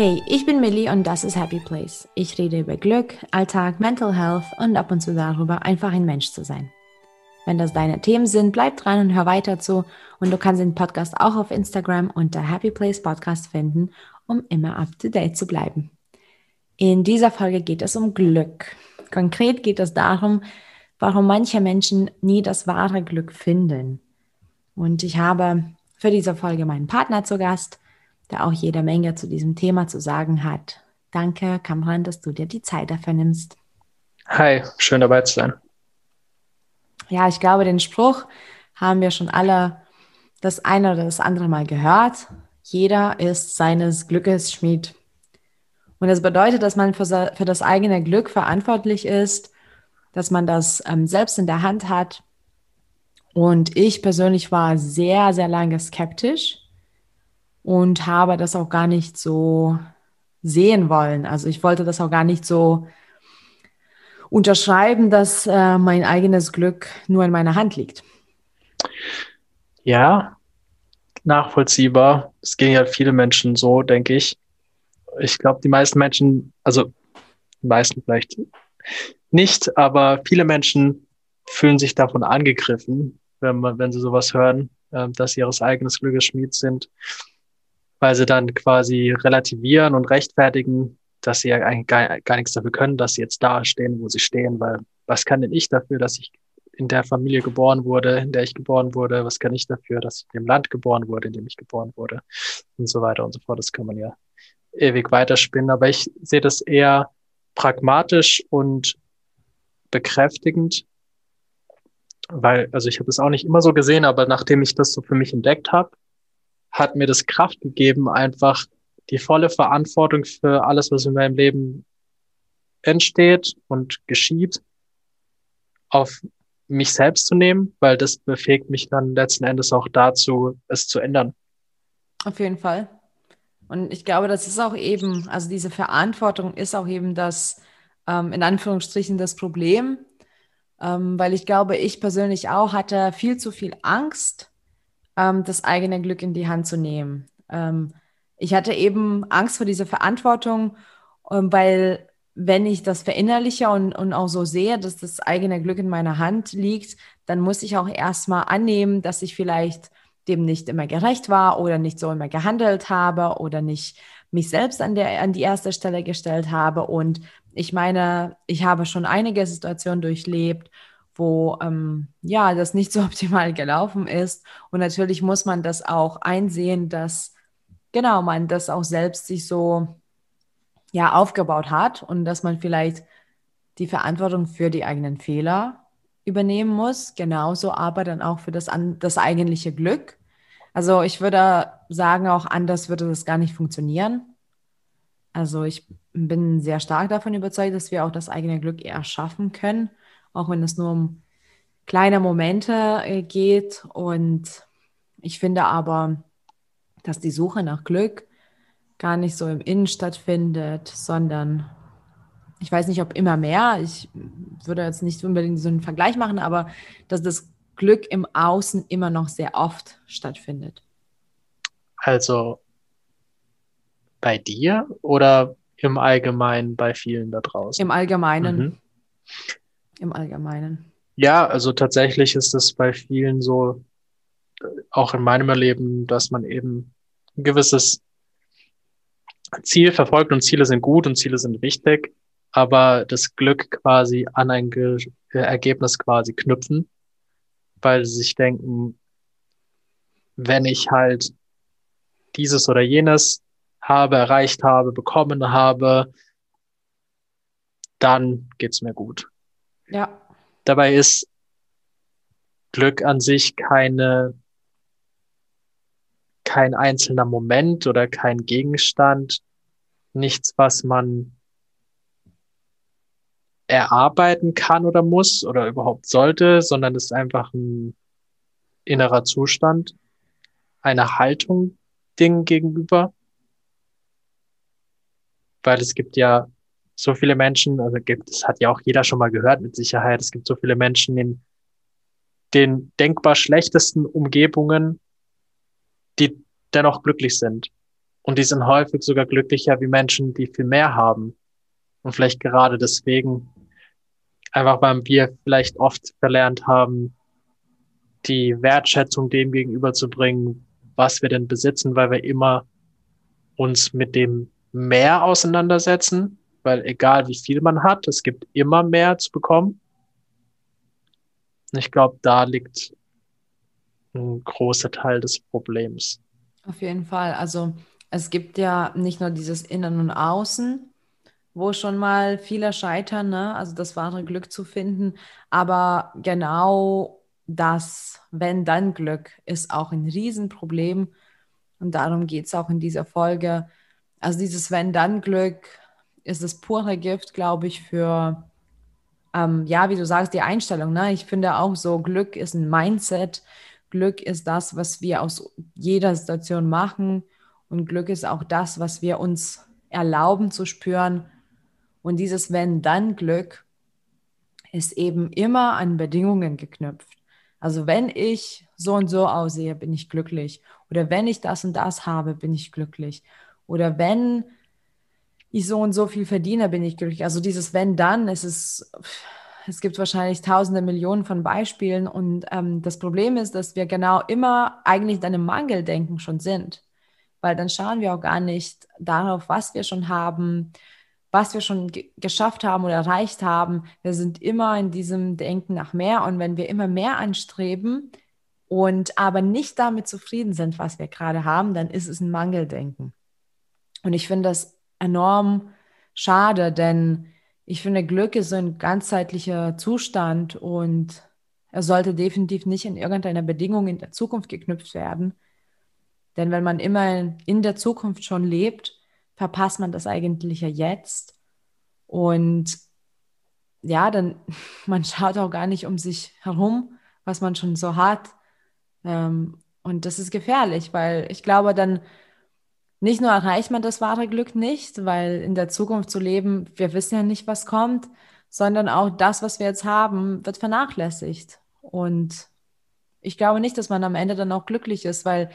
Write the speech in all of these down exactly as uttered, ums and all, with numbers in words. Hey, ich bin Millie und das ist Happy Place. Ich rede über Glück, Alltag, Mental Health und ab und zu darüber, einfach ein Mensch zu sein. Wenn das deine Themen sind, bleib dran und hör weiter zu. Und du kannst den Podcast auch auf Instagram unter Happy Place Podcast finden, um immer up to date zu bleiben. In dieser Folge geht es um Glück. Konkret geht es darum, warum manche Menschen nie das wahre Glück finden. Und ich habe für diese Folge meinen Partner zu Gast, der auch jede Menge zu diesem Thema zu sagen hat. Danke, Kamran, dass du dir die Zeit dafür nimmst. Hi, schön dabei zu sein. Ja, ich glaube, den Spruch haben wir schon alle das eine oder das andere Mal gehört. Jeder ist seines Glückes Schmied. Und das bedeutet, dass man für, für das eigene Glück verantwortlich ist, dass man das ähm, selbst in der Hand hat. Und ich persönlich war sehr, sehr lange skeptisch und habe das auch gar nicht so sehen wollen. Also ich wollte das auch gar nicht so unterschreiben, dass äh, mein eigenes Glück nur in meiner Hand liegt. Ja, nachvollziehbar. Es ging ja viele Menschen so, denke ich. Ich glaube, die meisten Menschen, also die meisten vielleicht nicht, aber viele Menschen fühlen sich davon angegriffen, wenn man, wenn sie sowas hören, äh, dass sie ihres eigenen Glückes Schmied sind, weil sie dann quasi relativieren und rechtfertigen, dass sie ja eigentlich gar, gar nichts dafür können, dass sie jetzt da stehen, wo sie stehen, weil was kann denn ich dafür, dass ich in der Familie geboren wurde, in der ich geboren wurde, was kann ich dafür, dass ich in dem Land geboren wurde, in dem ich geboren wurde und so weiter und so fort. Das kann man ja ewig weiterspinnen, aber ich sehe das eher pragmatisch und bekräftigend, weil, also ich habe das auch nicht immer so gesehen, aber nachdem ich das so für mich entdeckt habe, hat mir das Kraft gegeben, einfach die volle Verantwortung für alles, was in meinem Leben entsteht und geschieht, auf mich selbst zu nehmen, weil das befähigt mich dann letzten Endes auch dazu, es zu ändern. Auf jeden Fall. Und ich glaube, das ist auch eben, also diese Verantwortung ist auch eben das, ähm, in Anführungsstrichen, das Problem, ähm, weil ich glaube, ich persönlich auch hatte viel zu viel Angst, ähm, das eigene Glück in die Hand zu nehmen. Ähm, ich hatte eben Angst vor dieser Verantwortung, ähm, weil wenn ich das verinnerliche und, und auch so sehe, dass das eigene Glück in meiner Hand liegt, dann muss ich auch erstmal annehmen, dass ich vielleicht dem nicht immer gerecht war oder nicht so immer gehandelt habe oder nicht mich selbst an, der, an die erste Stelle gestellt habe. Und ich meine, ich habe schon einige Situationen durchlebt, wo ähm, ja, das nicht so optimal gelaufen ist. Und natürlich muss man das auch einsehen, dass genau man das auch selbst sich so ja, aufgebaut hat und dass man vielleicht die Verantwortung für die eigenen Fehler übernehmen muss, genauso aber dann auch für das, an, das eigentliche Glück. Also ich würde sagen, auch anders würde das gar nicht funktionieren. Also ich bin sehr stark davon überzeugt, dass wir auch das eigene Glück eher schaffen können, auch wenn es nur um kleine Momente geht. Und ich finde aber, dass die Suche nach Glück gar nicht so im Innen stattfindet, sondern ich weiß nicht, ob immer mehr, ich würde jetzt nicht unbedingt so einen Vergleich machen, aber dass das Glück im Außen immer noch sehr oft stattfindet. Also bei dir oder im Allgemeinen bei vielen da draußen? Im Allgemeinen. Mhm. Im Allgemeinen. Ja, also tatsächlich ist es bei vielen so, auch in meinem Erleben, dass man eben ein gewisses Ziel verfolgt und Ziele sind gut und Ziele sind wichtig, aber das Glück quasi an ein Ge- Ergebnis quasi knüpfen, weil sie sich denken, wenn ich halt dieses oder jenes habe, erreicht habe, bekommen habe, dann geht's mir gut. Ja. Dabei ist Glück an sich keine kein einzelner Moment oder kein Gegenstand, nichts, was man erarbeiten kann oder muss oder überhaupt sollte, sondern es ist einfach ein innerer Zustand, eine Haltung Dingen gegenüber, weil es gibt ja so viele Menschen, also gibt, das hat ja auch jeder schon mal gehört mit Sicherheit, es gibt so viele Menschen in den denkbar schlechtesten Umgebungen, die dennoch glücklich sind. Und die sind häufig sogar glücklicher wie Menschen, die viel mehr haben. Und vielleicht gerade deswegen einfach, weil wir vielleicht oft verlernt haben, die Wertschätzung dem gegenüberzubringen, was wir denn besitzen, weil wir immer uns mit dem mehr auseinandersetzen, weil egal wie viel man hat, es gibt immer mehr zu bekommen. Ich glaube, da liegt ein großer Teil des Problems. Auf jeden Fall. Also es gibt ja nicht nur dieses Innen und Außen, wo schon mal viele scheitern, ne? Also das wahre Glück zu finden, aber genau das Wenn-Dann-Glück ist auch ein Riesenproblem und darum geht es auch in dieser Folge. Also dieses Wenn-Dann-Glück ist das pure Gift, glaube ich, für, ähm, ja, wie du sagst, die Einstellung, ne? Ich finde auch so, Glück ist ein Mindset, Glück ist das, was wir aus jeder Situation machen und Glück ist auch das, was wir uns erlauben zu spüren. Und dieses Wenn-Dann-Glück ist eben immer an Bedingungen geknüpft. Also wenn ich so und so aussehe, bin ich glücklich. Oder wenn ich das und das habe, bin ich glücklich. Oder wenn ich so und so viel verdiene, bin ich glücklich. Also dieses Wenn-Dann, es ist, es gibt wahrscheinlich tausende Millionen von Beispielen. Und ähm, das Problem ist, dass wir genau immer eigentlich dann im Mangeldenken schon sind. Weil dann schauen wir auch gar nicht darauf, was wir schon haben, was wir schon ge- geschafft haben oder erreicht haben. Wir sind immer in diesem Denken nach mehr. Und wenn wir immer mehr anstreben und aber nicht damit zufrieden sind, was wir gerade haben, dann ist es ein Mangeldenken. Und ich finde das enorm schade, denn ich finde, Glück ist so ein ganzheitlicher Zustand und er sollte definitiv nicht in irgendeiner Bedingung in der Zukunft geknüpft werden. Denn wenn man immer in der Zukunft schon lebt, verpasst man das eigentlich ja jetzt. Und ja, dann, man schaut auch gar nicht um sich herum, was man schon so hat. Und das ist gefährlich, weil ich glaube, dann nicht nur erreicht man das wahre Glück nicht, weil in der Zukunft zu leben, wir wissen ja nicht, was kommt, sondern auch das, was wir jetzt haben, wird vernachlässigt. Und ich glaube nicht, dass man am Ende dann auch glücklich ist, weil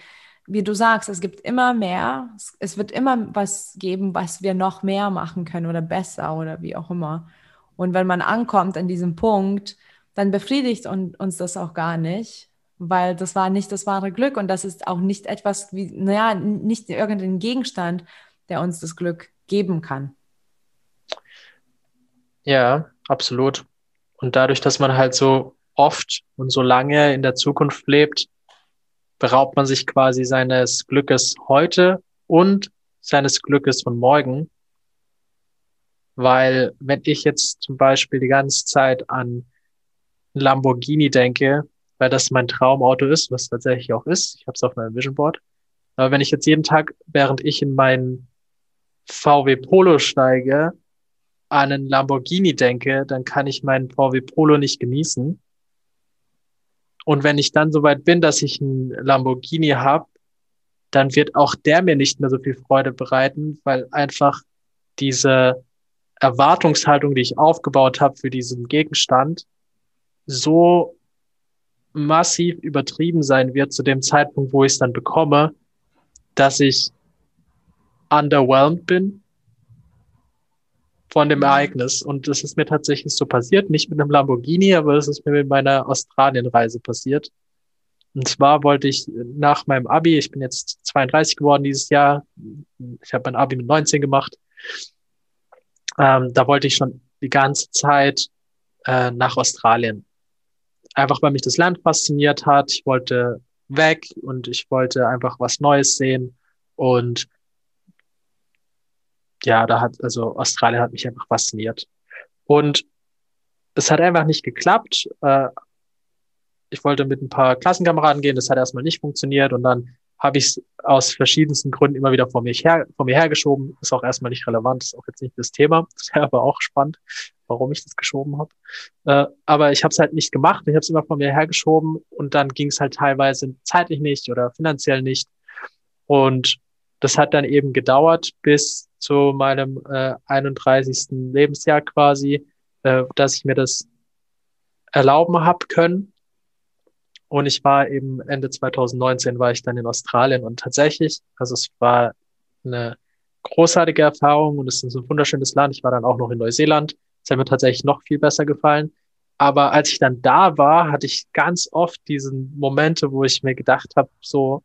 wie du sagst, es gibt immer mehr, es wird immer was geben, was wir noch mehr machen können oder besser oder wie auch immer. Und wenn man ankommt an diesem Punkt, dann befriedigt uns das auch gar nicht, weil das war nicht das wahre Glück und das ist auch nicht etwas, wie, naja, nicht irgendein Gegenstand, der uns das Glück geben kann. Ja, absolut. Und dadurch, dass man halt so oft und so lange in der Zukunft lebt, beraubt man sich quasi seines Glückes heute und seines Glückes von morgen. Weil wenn ich jetzt zum Beispiel die ganze Zeit an Lamborghini denke, weil das mein Traumauto ist, was tatsächlich auch ist, ich habe es auf meinem Vision Board, aber wenn ich jetzt jeden Tag, während ich in meinen V W Polo steige, an einen Lamborghini denke, dann kann ich meinen V W Polo nicht genießen. Und wenn ich dann soweit bin, dass ich einen Lamborghini habe, dann wird auch der mir nicht mehr so viel Freude bereiten, weil einfach diese Erwartungshaltung, die ich aufgebaut habe für diesen Gegenstand, so massiv übertrieben sein wird zu dem Zeitpunkt, wo ich es dann bekomme, dass ich underwhelmed bin von dem Ereignis. Und das ist mir tatsächlich so passiert, nicht mit einem Lamborghini, aber das ist mir mit meiner Australienreise passiert. Und zwar wollte ich nach meinem Abi, ich bin jetzt zweiunddreißig geworden dieses Jahr, ich habe mein Abi mit neunzehn gemacht, ähm, da wollte ich schon die ganze Zeit äh, nach Australien. Einfach, weil mich das Land fasziniert hat, ich wollte weg und ich wollte einfach was Neues sehen und ja, da hat, also Australien hat mich einfach fasziniert. Und es hat einfach nicht geklappt. Ich wollte mit ein paar Klassenkameraden gehen, das hat erstmal nicht funktioniert und dann habe ich es aus verschiedensten Gründen immer wieder vor mir her, vor mir hergeschoben. Ist auch erstmal nicht relevant, ist auch jetzt nicht das Thema. Ist aber auch spannend, warum ich das geschoben habe. Aber ich habe es halt nicht gemacht, ich habe es immer vor mir hergeschoben und dann ging es halt teilweise zeitlich nicht oder finanziell nicht. Und das hat dann eben gedauert bis zu meinem äh, einunddreißigsten Lebensjahr quasi, äh, dass ich mir das erlauben habe können. Und ich war eben Ende zwanzig neunzehn war ich dann in Australien und tatsächlich, also es war eine großartige Erfahrung und es ist ein wunderschönes Land. Ich war dann auch noch in Neuseeland. Das hat mir tatsächlich noch viel besser gefallen. Aber als ich dann da war, hatte ich ganz oft diese Momente, wo ich mir gedacht habe, so,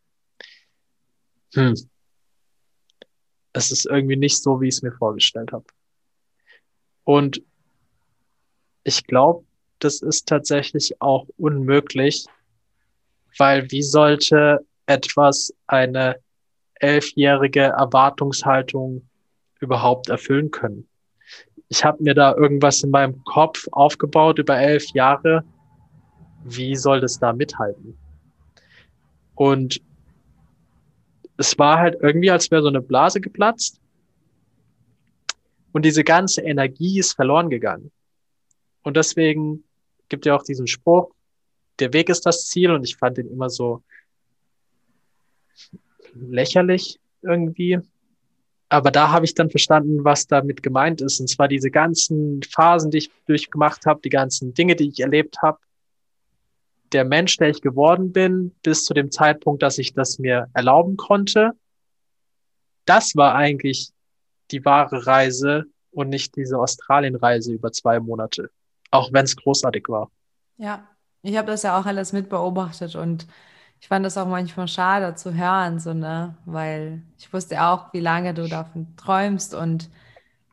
hm, es ist irgendwie nicht so, wie ich es mir vorgestellt habe. Und ich glaube, das ist tatsächlich auch unmöglich, weil wie sollte etwas eine elfjährige Erwartungshaltung überhaupt erfüllen können? Ich habe mir da irgendwas in meinem Kopf aufgebaut über elf Jahre. Wie soll das da mithalten? Und es war halt irgendwie, als wäre so eine Blase geplatzt. Und diese ganze Energie ist verloren gegangen. Und deswegen gibt ja auch diesen Spruch, der Weg ist das Ziel. Und ich fand den immer so lächerlich irgendwie. Aber da habe ich dann verstanden, was damit gemeint ist. Und zwar diese ganzen Phasen, die ich durchgemacht habe, die ganzen Dinge, die ich erlebt habe. Der Mensch, der ich geworden bin, bis zu dem Zeitpunkt, dass ich das mir erlauben konnte. Das war eigentlich die wahre Reise und nicht diese Australien-Reise über zwei Monate. Auch wenn es großartig war. Ja, ich habe das ja auch alles mitbeobachtet und ich fand das auch manchmal schade zu hören, so, ne? Weil ich wusste auch, wie lange du davon träumst und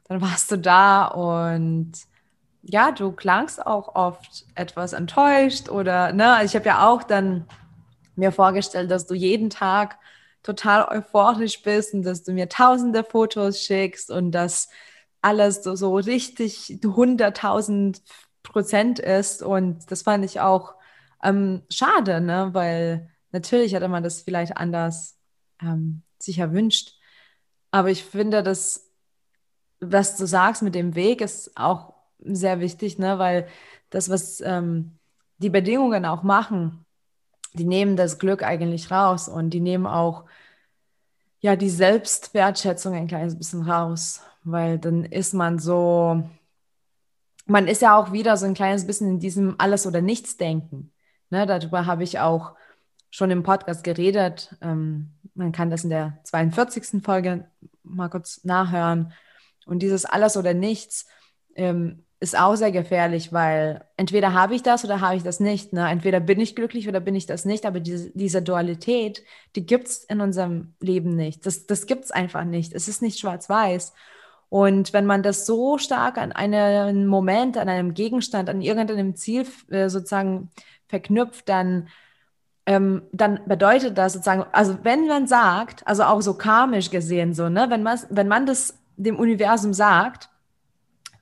dann warst du da und ja, du klangst auch oft etwas enttäuscht oder, ne? Ich habe ja auch dann mir vorgestellt, dass du jeden Tag total euphorisch bist und dass du mir tausende Fotos schickst und dass alles so, so richtig hunderttausend Prozent ist und das fand ich auch ähm, schade, ne? Weil natürlich hätte man das vielleicht anders ähm, sich erwünscht. Aber ich finde, dass, was du sagst mit dem Weg ist auch sehr wichtig, ne? Weil das, was ähm, die Bedingungen auch machen, die nehmen das Glück eigentlich raus und die nehmen auch ja, die Selbstwertschätzung ein kleines bisschen raus, weil dann ist man so, man ist ja auch wieder so ein kleines bisschen in diesem Alles-oder-Nichts-Denken. Ne, darüber habe ich auch schon im Podcast geredet. Ähm, man kann das in der zweiundvierzigsten Folge mal kurz nachhören. Und dieses Alles-oder-Nichts ähm, ist auch sehr gefährlich, weil entweder habe ich das oder habe ich das nicht. Ne? Entweder bin ich glücklich oder bin ich das nicht. Aber diese, diese Dualität, die gibt es in unserem Leben nicht. Das, das gibt es einfach nicht. Es ist nicht schwarz-weiß. Und wenn man das so stark an einen Moment, an einem Gegenstand, an irgendeinem Ziel äh, sozusagen verknüpft, dann, ähm, dann bedeutet das sozusagen, also wenn man sagt, also auch so karmisch gesehen so, ne, wenn man, wenn man das dem Universum sagt,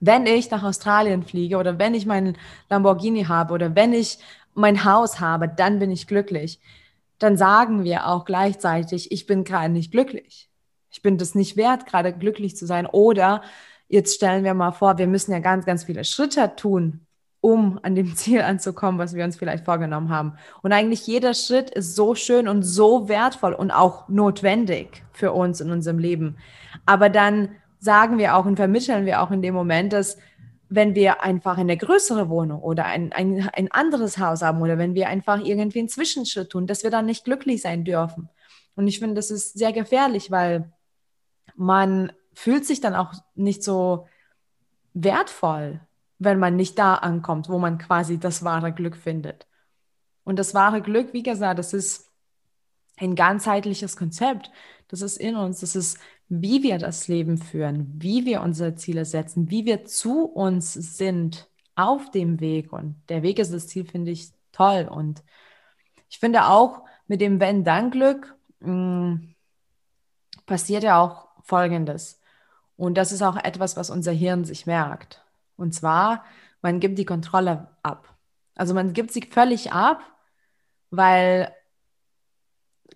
wenn ich nach Australien fliege oder wenn ich meinen Lamborghini habe oder wenn ich mein Haus habe, dann bin ich glücklich, dann sagen wir auch gleichzeitig, ich bin gerade nicht glücklich. Ich bin das nicht wert, gerade glücklich zu sein. Oder jetzt stellen wir mal vor, wir müssen ja ganz, ganz viele Schritte tun, um an dem Ziel anzukommen, was wir uns vielleicht vorgenommen haben. Und eigentlich jeder Schritt ist so schön und so wertvoll und auch notwendig für uns in unserem Leben. Aber dann sagen wir auch und vermitteln wir auch in dem Moment, dass wenn wir einfach eine größere Wohnung oder ein, ein, ein anderes Haus haben oder wenn wir einfach irgendwie einen Zwischenschritt tun, dass wir dann nicht glücklich sein dürfen. Und ich finde, das ist sehr gefährlich, weil man fühlt sich dann auch nicht so wertvoll, wenn man nicht da ankommt, wo man quasi das wahre Glück findet. Und das wahre Glück, wie gesagt, das ist ein ganzheitliches Konzept. Das ist in uns, das ist, wie wir das Leben führen, wie wir unsere Ziele setzen, wie wir zu uns sind auf dem Weg. Und der Weg ist das Ziel, finde ich toll. Und ich finde auch mit dem Wenn-Dann-Glück mh, passiert ja auch Folgendes. Und das ist auch etwas, was unser Hirn sich merkt. Und zwar, man gibt die Kontrolle ab. Also man gibt sie völlig ab, weil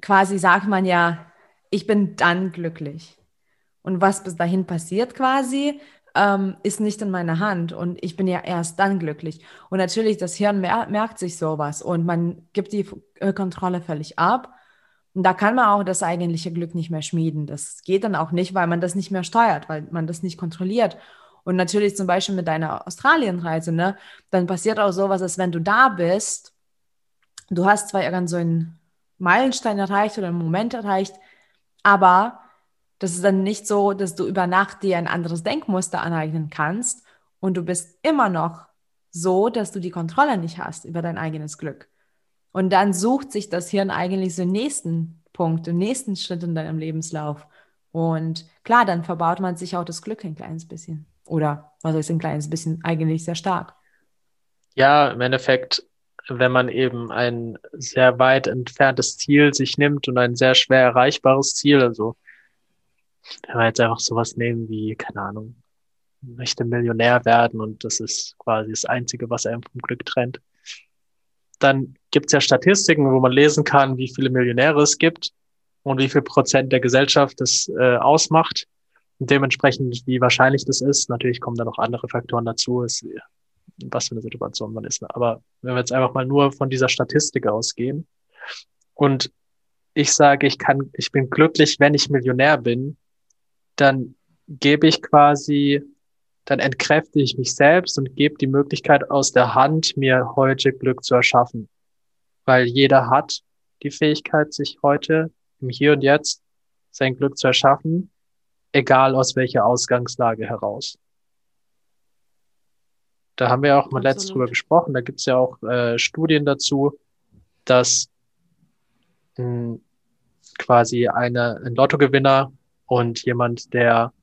quasi sagt man ja, ich bin dann glücklich. Und was bis dahin passiert quasi, ähm, ist nicht in meiner Hand. Und ich bin ja erst dann glücklich. Und natürlich, das Hirn mer- merkt sich sowas. Und man gibt die äh, Kontrolle völlig ab. Und da kann man auch das eigentliche Glück nicht mehr schmieden. Das geht dann auch nicht, weil man das nicht mehr steuert, weil man das nicht kontrolliert. Und natürlich zum Beispiel mit deiner Australienreise, ne, dann passiert auch sowas, als wenn du da bist, du hast zwar irgend so einen Meilenstein erreicht oder einen Moment erreicht, aber Das ist dann nicht so, dass du über Nacht dir ein anderes Denkmuster aneignen kannst und du bist immer noch so, dass du die Kontrolle nicht hast über dein eigenes Glück. Und dann sucht sich das Hirn eigentlich so den nächsten Punkt, den nächsten Schritt in deinem Lebenslauf. Und klar, dann verbaut man sich auch das Glück ein kleines bisschen. Oder was heißt ein kleines bisschen? Eigentlich sehr stark. Ja, im Endeffekt, wenn man eben ein sehr weit entferntes Ziel sich nimmt und ein sehr schwer erreichbares Ziel, also wenn wir jetzt einfach sowas nehmen wie, keine Ahnung, möchte Millionär werden und das ist quasi das Einzige, was einem vom Glück trennt, dann gibt es ja Statistiken, wo man lesen kann, wie viele Millionäre es gibt und wie viel Prozent der Gesellschaft das äh, ausmacht und dementsprechend, wie wahrscheinlich das ist. Natürlich kommen da noch andere Faktoren dazu, ist, was für eine Situation man ist. Aber wenn wir jetzt einfach mal nur von dieser Statistik ausgehen und ich sage, ich kann, ich bin glücklich, wenn ich Millionär bin, dann gebe ich quasi, dann entkräfte ich mich selbst und gebe die Möglichkeit aus der Hand, mir heute Glück zu erschaffen. Weil jeder hat die Fähigkeit, sich heute im Hier und Jetzt sein Glück zu erschaffen, egal aus welcher Ausgangslage heraus. Da haben wir auch mal letztens drüber gesprochen, da gibt es ja auch äh, Studien dazu, dass mh, quasi eine, ein Lottogewinner und jemand, der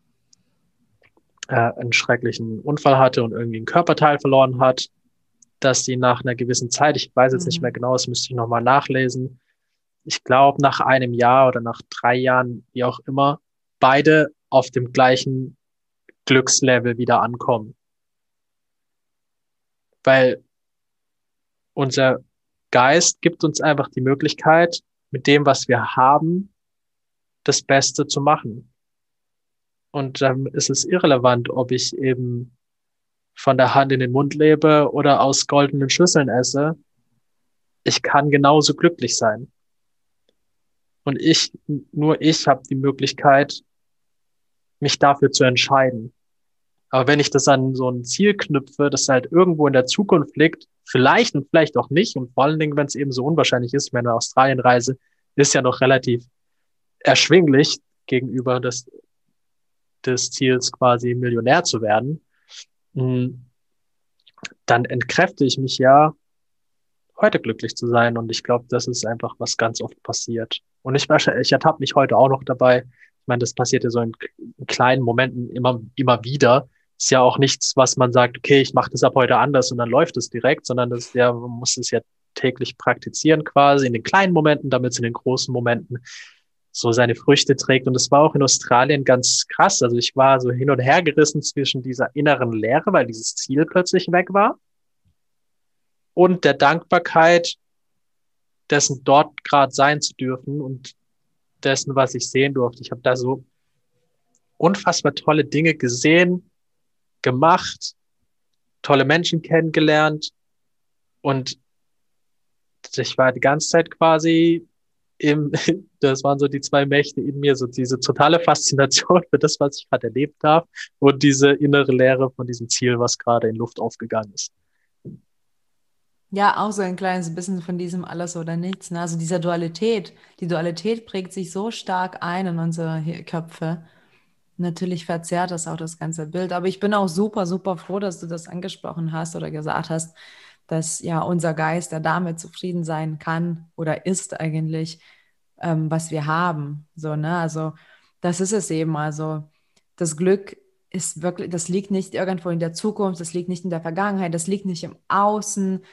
äh, einen schrecklichen Unfall hatte und irgendwie einen Körperteil verloren hat, dass die nach einer gewissen Zeit, ich weiß jetzt mhm. nicht mehr genau, das müsste ich nochmal nachlesen, ich glaube nach einem Jahr oder nach drei Jahren, wie auch immer, beide auf dem gleichen Glückslevel wieder ankommen. Weil unser Geist gibt uns einfach die Möglichkeit, mit dem, was wir haben, das Beste zu machen. Und dann ist es irrelevant, ob ich eben von der Hand in den Mund lebe oder aus goldenen Schüsseln esse. Ich kann genauso glücklich sein. Und ich, nur ich habe die Möglichkeit, mich dafür zu entscheiden. Aber wenn ich das an so ein Ziel knüpfe, das halt irgendwo in der Zukunft liegt, vielleicht und vielleicht auch nicht, und vor allen Dingen, wenn es eben so unwahrscheinlich ist, meine Australienreise ist ja noch relativ erschwinglich gegenüber des, des Ziels, quasi Millionär zu werden, dann entkräfte ich mich ja, heute glücklich zu sein. Und ich glaube, das ist einfach, was ganz oft passiert. Und ich, ich ertappe mich heute auch noch dabei. Ich meine, das passiert ja so in, in kleinen Momenten immer, immer wieder. Ist ja auch nichts, was man sagt, okay, ich mache das ab heute anders und dann läuft es direkt, sondern das ja, man muss es ja täglich praktizieren quasi in den kleinen Momenten, damit es in den großen Momenten so seine Früchte trägt. Und das war auch in Australien ganz krass. Also ich war so hin und her gerissen zwischen dieser inneren Leere, weil dieses Ziel plötzlich weg war, und der Dankbarkeit, dessen dort gerade sein zu dürfen und dessen, was ich sehen durfte. Ich habe da so unfassbar tolle Dinge gesehen, gemacht, tolle Menschen kennengelernt und ich war die ganze Zeit quasi im, das waren so die zwei Mächte in mir, so diese totale Faszination für das, was ich gerade erlebt habe und diese innere Leere von diesem Ziel, was gerade in Luft aufgegangen ist. Ja, auch so ein kleines bisschen von diesem Alles oder Nichts. Ne? Also dieser Dualität, die Dualität prägt sich so stark ein in unsere Köpfe. Natürlich verzerrt das auch das ganze Bild. Aber ich bin auch super, super froh, dass du das angesprochen hast oder gesagt hast, dass ja unser Geist ja damit zufrieden sein kann oder ist eigentlich, ähm, was wir haben. So, ne? Also das ist es eben. Also das Glück ist wirklich, das liegt nicht irgendwo in der Zukunft, das liegt nicht in der Vergangenheit, das liegt nicht im Außen.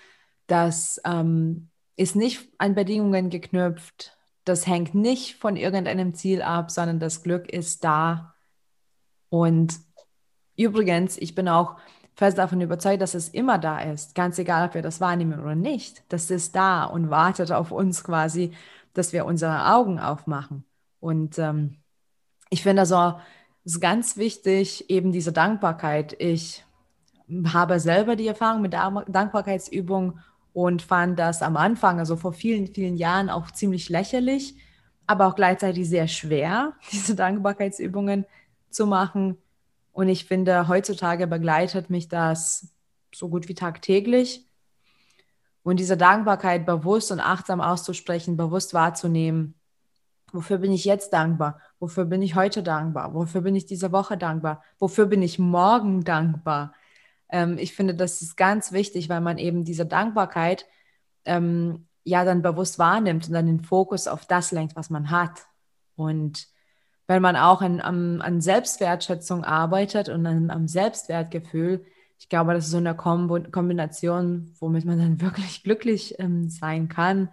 Das ähm, ist nicht an Bedingungen geknüpft, das hängt nicht von irgendeinem Ziel ab, sondern das Glück ist da. Und übrigens, ich bin auch fest davon überzeugt, dass es immer da ist, ganz egal, ob wir das wahrnehmen oder nicht. Das ist da und wartet auf uns quasi, dass wir unsere Augen aufmachen. Und ähm, ich finde also, es ist ganz wichtig, eben diese Dankbarkeit. Ich habe selber die Erfahrung mit der Dankbarkeitsübung und fand das am Anfang, also vor vielen, vielen Jahren auch ziemlich lächerlich, aber auch gleichzeitig sehr schwer, diese Dankbarkeitsübungen zu machen. Und ich finde, heutzutage begleitet mich das so gut wie tagtäglich. Und diese Dankbarkeit bewusst und achtsam auszusprechen, bewusst wahrzunehmen Wofür bin ich jetzt dankbar? Wofür bin ich heute dankbar? Wofür bin ich diese Woche dankbar? Wofür bin ich morgen dankbar? Ähm, ich finde, das ist ganz wichtig, weil man eben diese Dankbarkeit ähm, ja dann bewusst wahrnimmt und dann den Fokus auf das lenkt, was man hat. Und wenn man auch an, an, an Selbstwertschätzung arbeitet und an, am Selbstwertgefühl, ich glaube, das ist so eine Kombination, womit man dann wirklich glücklich ähm, sein kann.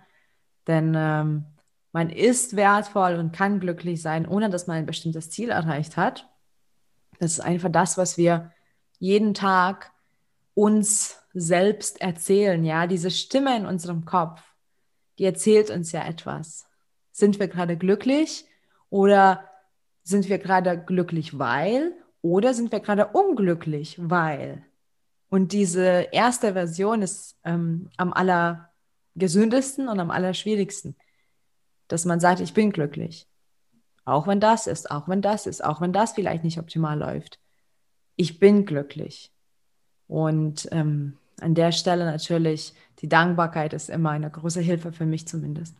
Denn ähm, man ist wertvoll und kann glücklich sein, ohne dass man ein bestimmtes Ziel erreicht hat. Das ist einfach das, was wir jeden Tag uns selbst erzählen. Ja, diese Stimme in unserem Kopf, die erzählt uns ja etwas. Sind wir gerade glücklich oder sind wir gerade glücklich, weil oder sind wir gerade unglücklich, weil? Und diese erste Version ist ähm, am allergesündesten und am allerschwierigsten. Dass man sagt, ich bin glücklich. Auch wenn das ist, auch wenn das ist, auch wenn das vielleicht nicht optimal läuft. Ich bin glücklich. Und ähm, an der Stelle natürlich, die Dankbarkeit ist immer eine große Hilfe für mich zumindest.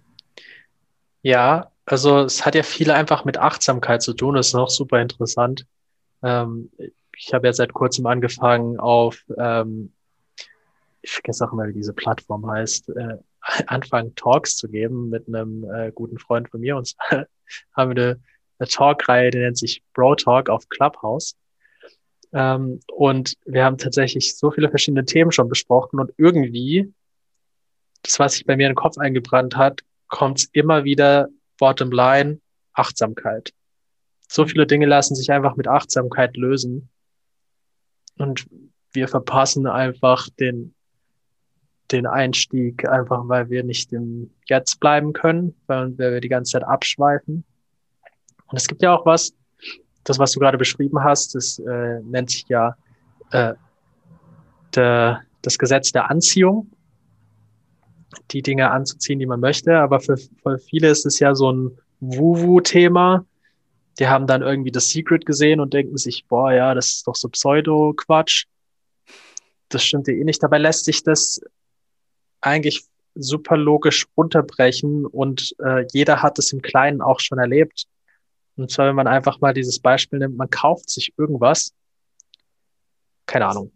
Ja, also es hat ja viel einfach mit Achtsamkeit zu tun. Das ist auch super interessant. Ähm, ich habe ja seit kurzem angefangen auf, ähm, ich vergesse auch immer, wie diese Plattform heißt, äh, anfangen Talks zu geben mit einem äh, guten Freund von mir, und zwar haben wir eine, eine Talkreihe, die nennt sich Bro Talk auf Clubhouse, ähm, und wir haben tatsächlich so viele verschiedene Themen schon besprochen, und irgendwie das, was sich bei mir in den Kopf eingebrannt hat, kommt immer wieder bottom line, Achtsamkeit. So viele Dinge lassen sich einfach mit Achtsamkeit lösen, und wir verpassen einfach den den Einstieg, einfach weil wir nicht im Jetzt bleiben können, weil wir die ganze Zeit abschweifen. Und es gibt ja auch was, das, was du gerade beschrieben hast, das äh, nennt sich ja äh, de, das Gesetz der Anziehung, die Dinge anzuziehen, die man möchte. Aber für, für viele ist es ja so ein Wu-Wu-Thema. Die haben dann irgendwie das Secret gesehen und denken sich, boah, ja, das ist doch so Pseudo-Quatsch. Das stimmt ja eh nicht. Dabei lässt sich das eigentlich super logisch runterbrechen, und äh, jeder hat es im Kleinen auch schon erlebt. Und zwar, wenn man einfach mal dieses Beispiel nimmt, man kauft sich irgendwas, keine Ahnung,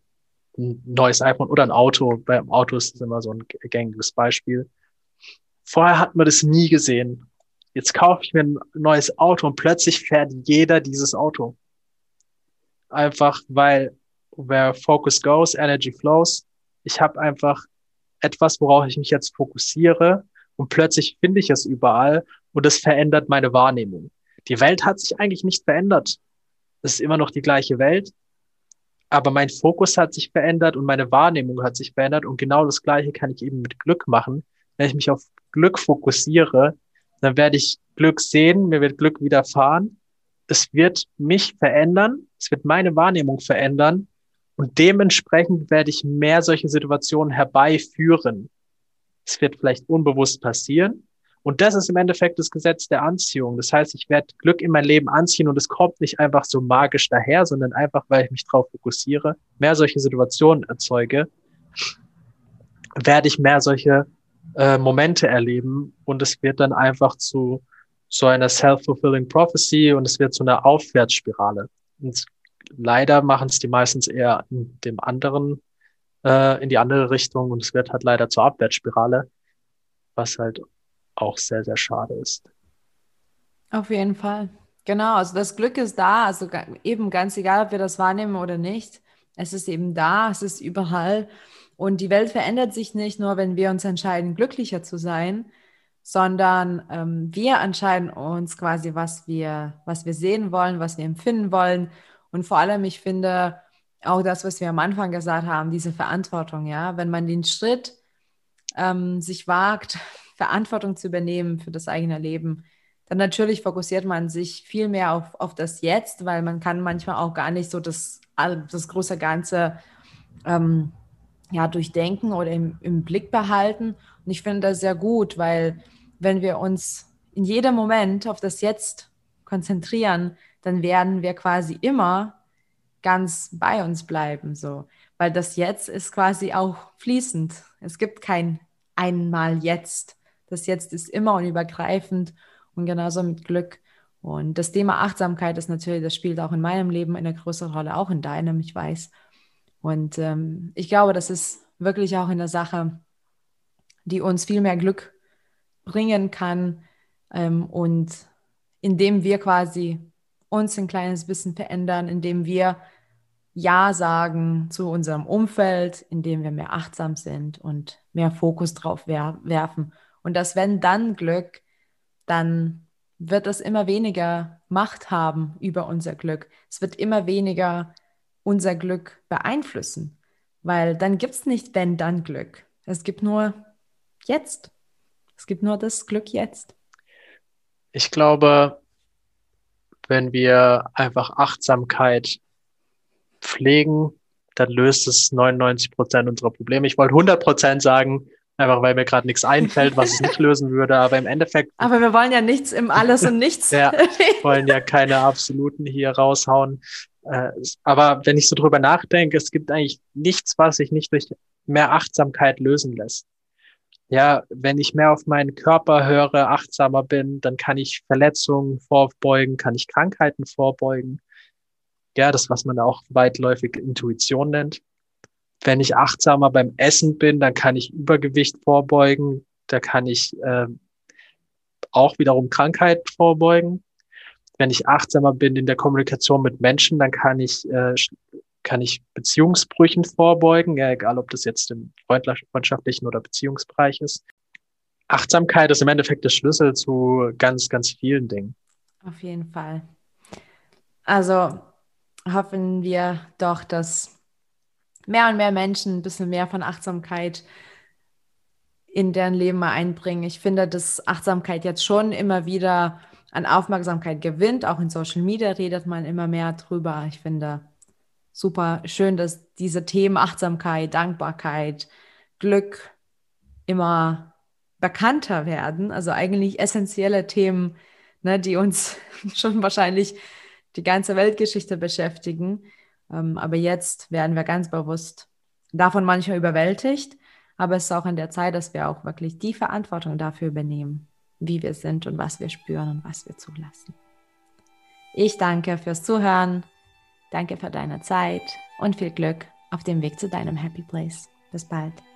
ein neues iPhone oder ein Auto, beim Auto ist das immer so ein gängiges Beispiel. Vorher hat man das nie gesehen. Jetzt kaufe ich mir ein neues Auto und plötzlich fährt jeder dieses Auto. Einfach, weil where focus goes, energy flows. Ich habe einfach etwas, worauf ich mich jetzt fokussiere, und plötzlich finde ich es überall, und das verändert meine Wahrnehmung. Die Welt hat sich eigentlich nicht verändert. Es ist immer noch die gleiche Welt, aber mein Fokus hat sich verändert und meine Wahrnehmung hat sich verändert, und genau das Gleiche kann ich eben mit Glück machen. Wenn ich mich auf Glück fokussiere, dann werde ich Glück sehen, mir wird Glück widerfahren. Es wird mich verändern, es wird meine Wahrnehmung verändern, und dementsprechend werde ich mehr solche Situationen herbeiführen. Es wird vielleicht unbewusst passieren. Und das ist im Endeffekt das Gesetz der Anziehung. Das heißt, ich werde Glück in mein Leben anziehen, und es kommt nicht einfach so magisch daher, sondern einfach, weil ich mich drauf fokussiere, mehr solche Situationen erzeuge, werde ich mehr solche äh, Momente erleben, und es wird dann einfach zu so einer self-fulfilling prophecy, und es wird zu einer Aufwärtsspirale. Und leider machen es die meistens eher in dem anderen, äh, in die andere Richtung, und es wird halt leider zur Abwärtsspirale, was halt auch sehr, sehr schade ist. Auf jeden Fall. Genau, also das Glück ist da, also eben ganz egal, ob wir das wahrnehmen oder nicht, es ist eben da, es ist überall, und die Welt verändert sich nicht nur, wenn wir uns entscheiden, glücklicher zu sein, sondern ähm, wir entscheiden uns quasi, was wir, was wir sehen wollen, was wir empfinden wollen. Und vor allem, ich finde auch das, was wir am Anfang gesagt haben, diese Verantwortung, ja, wenn man den Schritt ähm, sich wagt, Verantwortung zu übernehmen für das eigene Leben, dann natürlich fokussiert man sich viel mehr auf, auf das Jetzt, weil man kann manchmal auch gar nicht so das, das große Ganze ähm, ja, durchdenken oder im, im Blick behalten. Und ich finde das sehr gut, weil wenn wir uns in jedem Moment auf das Jetzt konzentrieren, dann werden wir quasi immer ganz bei uns bleiben, so. Weil das Jetzt ist quasi auch fließend. Es gibt kein einmal Jetzt. Das Jetzt ist immer und übergreifend, und genauso mit Glück. Und das Thema Achtsamkeit ist natürlich, das spielt auch in meinem Leben eine größere Rolle, auch in deinem, ich weiß. Und ähm, ich glaube, das ist wirklich auch eine Sache, die uns viel mehr Glück bringen kann, ähm, und indem wir quasi uns ein kleines bisschen verändern, indem wir Ja sagen zu unserem Umfeld, indem wir mehr achtsam sind und mehr Fokus drauf wer- werfen. Und das Wenn-Dann-Glück, dann wird es immer weniger Macht haben über unser Glück. Es wird immer weniger unser Glück beeinflussen, weil dann gibt es nicht Wenn-Dann-Glück. Es gibt nur jetzt. Es gibt nur das Glück jetzt. Ich glaube, wenn wir einfach Achtsamkeit pflegen, dann löst es neunundneunzig Prozent unserer Probleme. Ich wollte hundert Prozent sagen, einfach weil mir gerade nichts einfällt, was es nicht lösen würde, aber im Endeffekt... Aber wir wollen ja nichts im Alles und Nichts. Ja, wollen ja keine Absoluten hier raushauen. Aber wenn ich so drüber nachdenke, es gibt eigentlich nichts, was sich nicht durch mehr Achtsamkeit lösen lässt. Ja, wenn ich mehr auf meinen Körper höre, achtsamer bin, dann kann ich Verletzungen vorbeugen, kann ich Krankheiten vorbeugen. Ja, das, was man auch weitläufig Intuition nennt. Wenn ich achtsamer beim Essen bin, dann kann ich Übergewicht vorbeugen, da kann ich äh, auch wiederum Krankheiten vorbeugen. Wenn ich achtsamer bin in der Kommunikation mit Menschen, dann kann ich äh, kann ich Beziehungsbrüchen vorbeugen, ja, egal ob das jetzt im freundschaftlichen oder Beziehungsbereich ist. Achtsamkeit ist im Endeffekt der Schlüssel zu ganz, ganz vielen Dingen. Auf jeden Fall. Also hoffen wir doch, dass mehr und mehr Menschen ein bisschen mehr von Achtsamkeit in deren Leben mal einbringen. Ich finde, dass Achtsamkeit jetzt schon immer wieder an Aufmerksamkeit gewinnt. Auch in Social Media redet man immer mehr drüber. Ich finde super schön, dass diese Themen Achtsamkeit, Dankbarkeit, Glück immer bekannter werden. Also eigentlich essentielle Themen, ne, die uns schon wahrscheinlich die ganze Weltgeschichte beschäftigen. Aber jetzt werden wir ganz bewusst davon manchmal überwältigt. Aber es ist auch in der Zeit, dass wir auch wirklich die Verantwortung dafür übernehmen, wie wir sind und was wir spüren und was wir zulassen. Ich danke fürs Zuhören. Danke für deine Zeit und viel Glück auf dem Weg zu deinem Happy Place. Bis bald.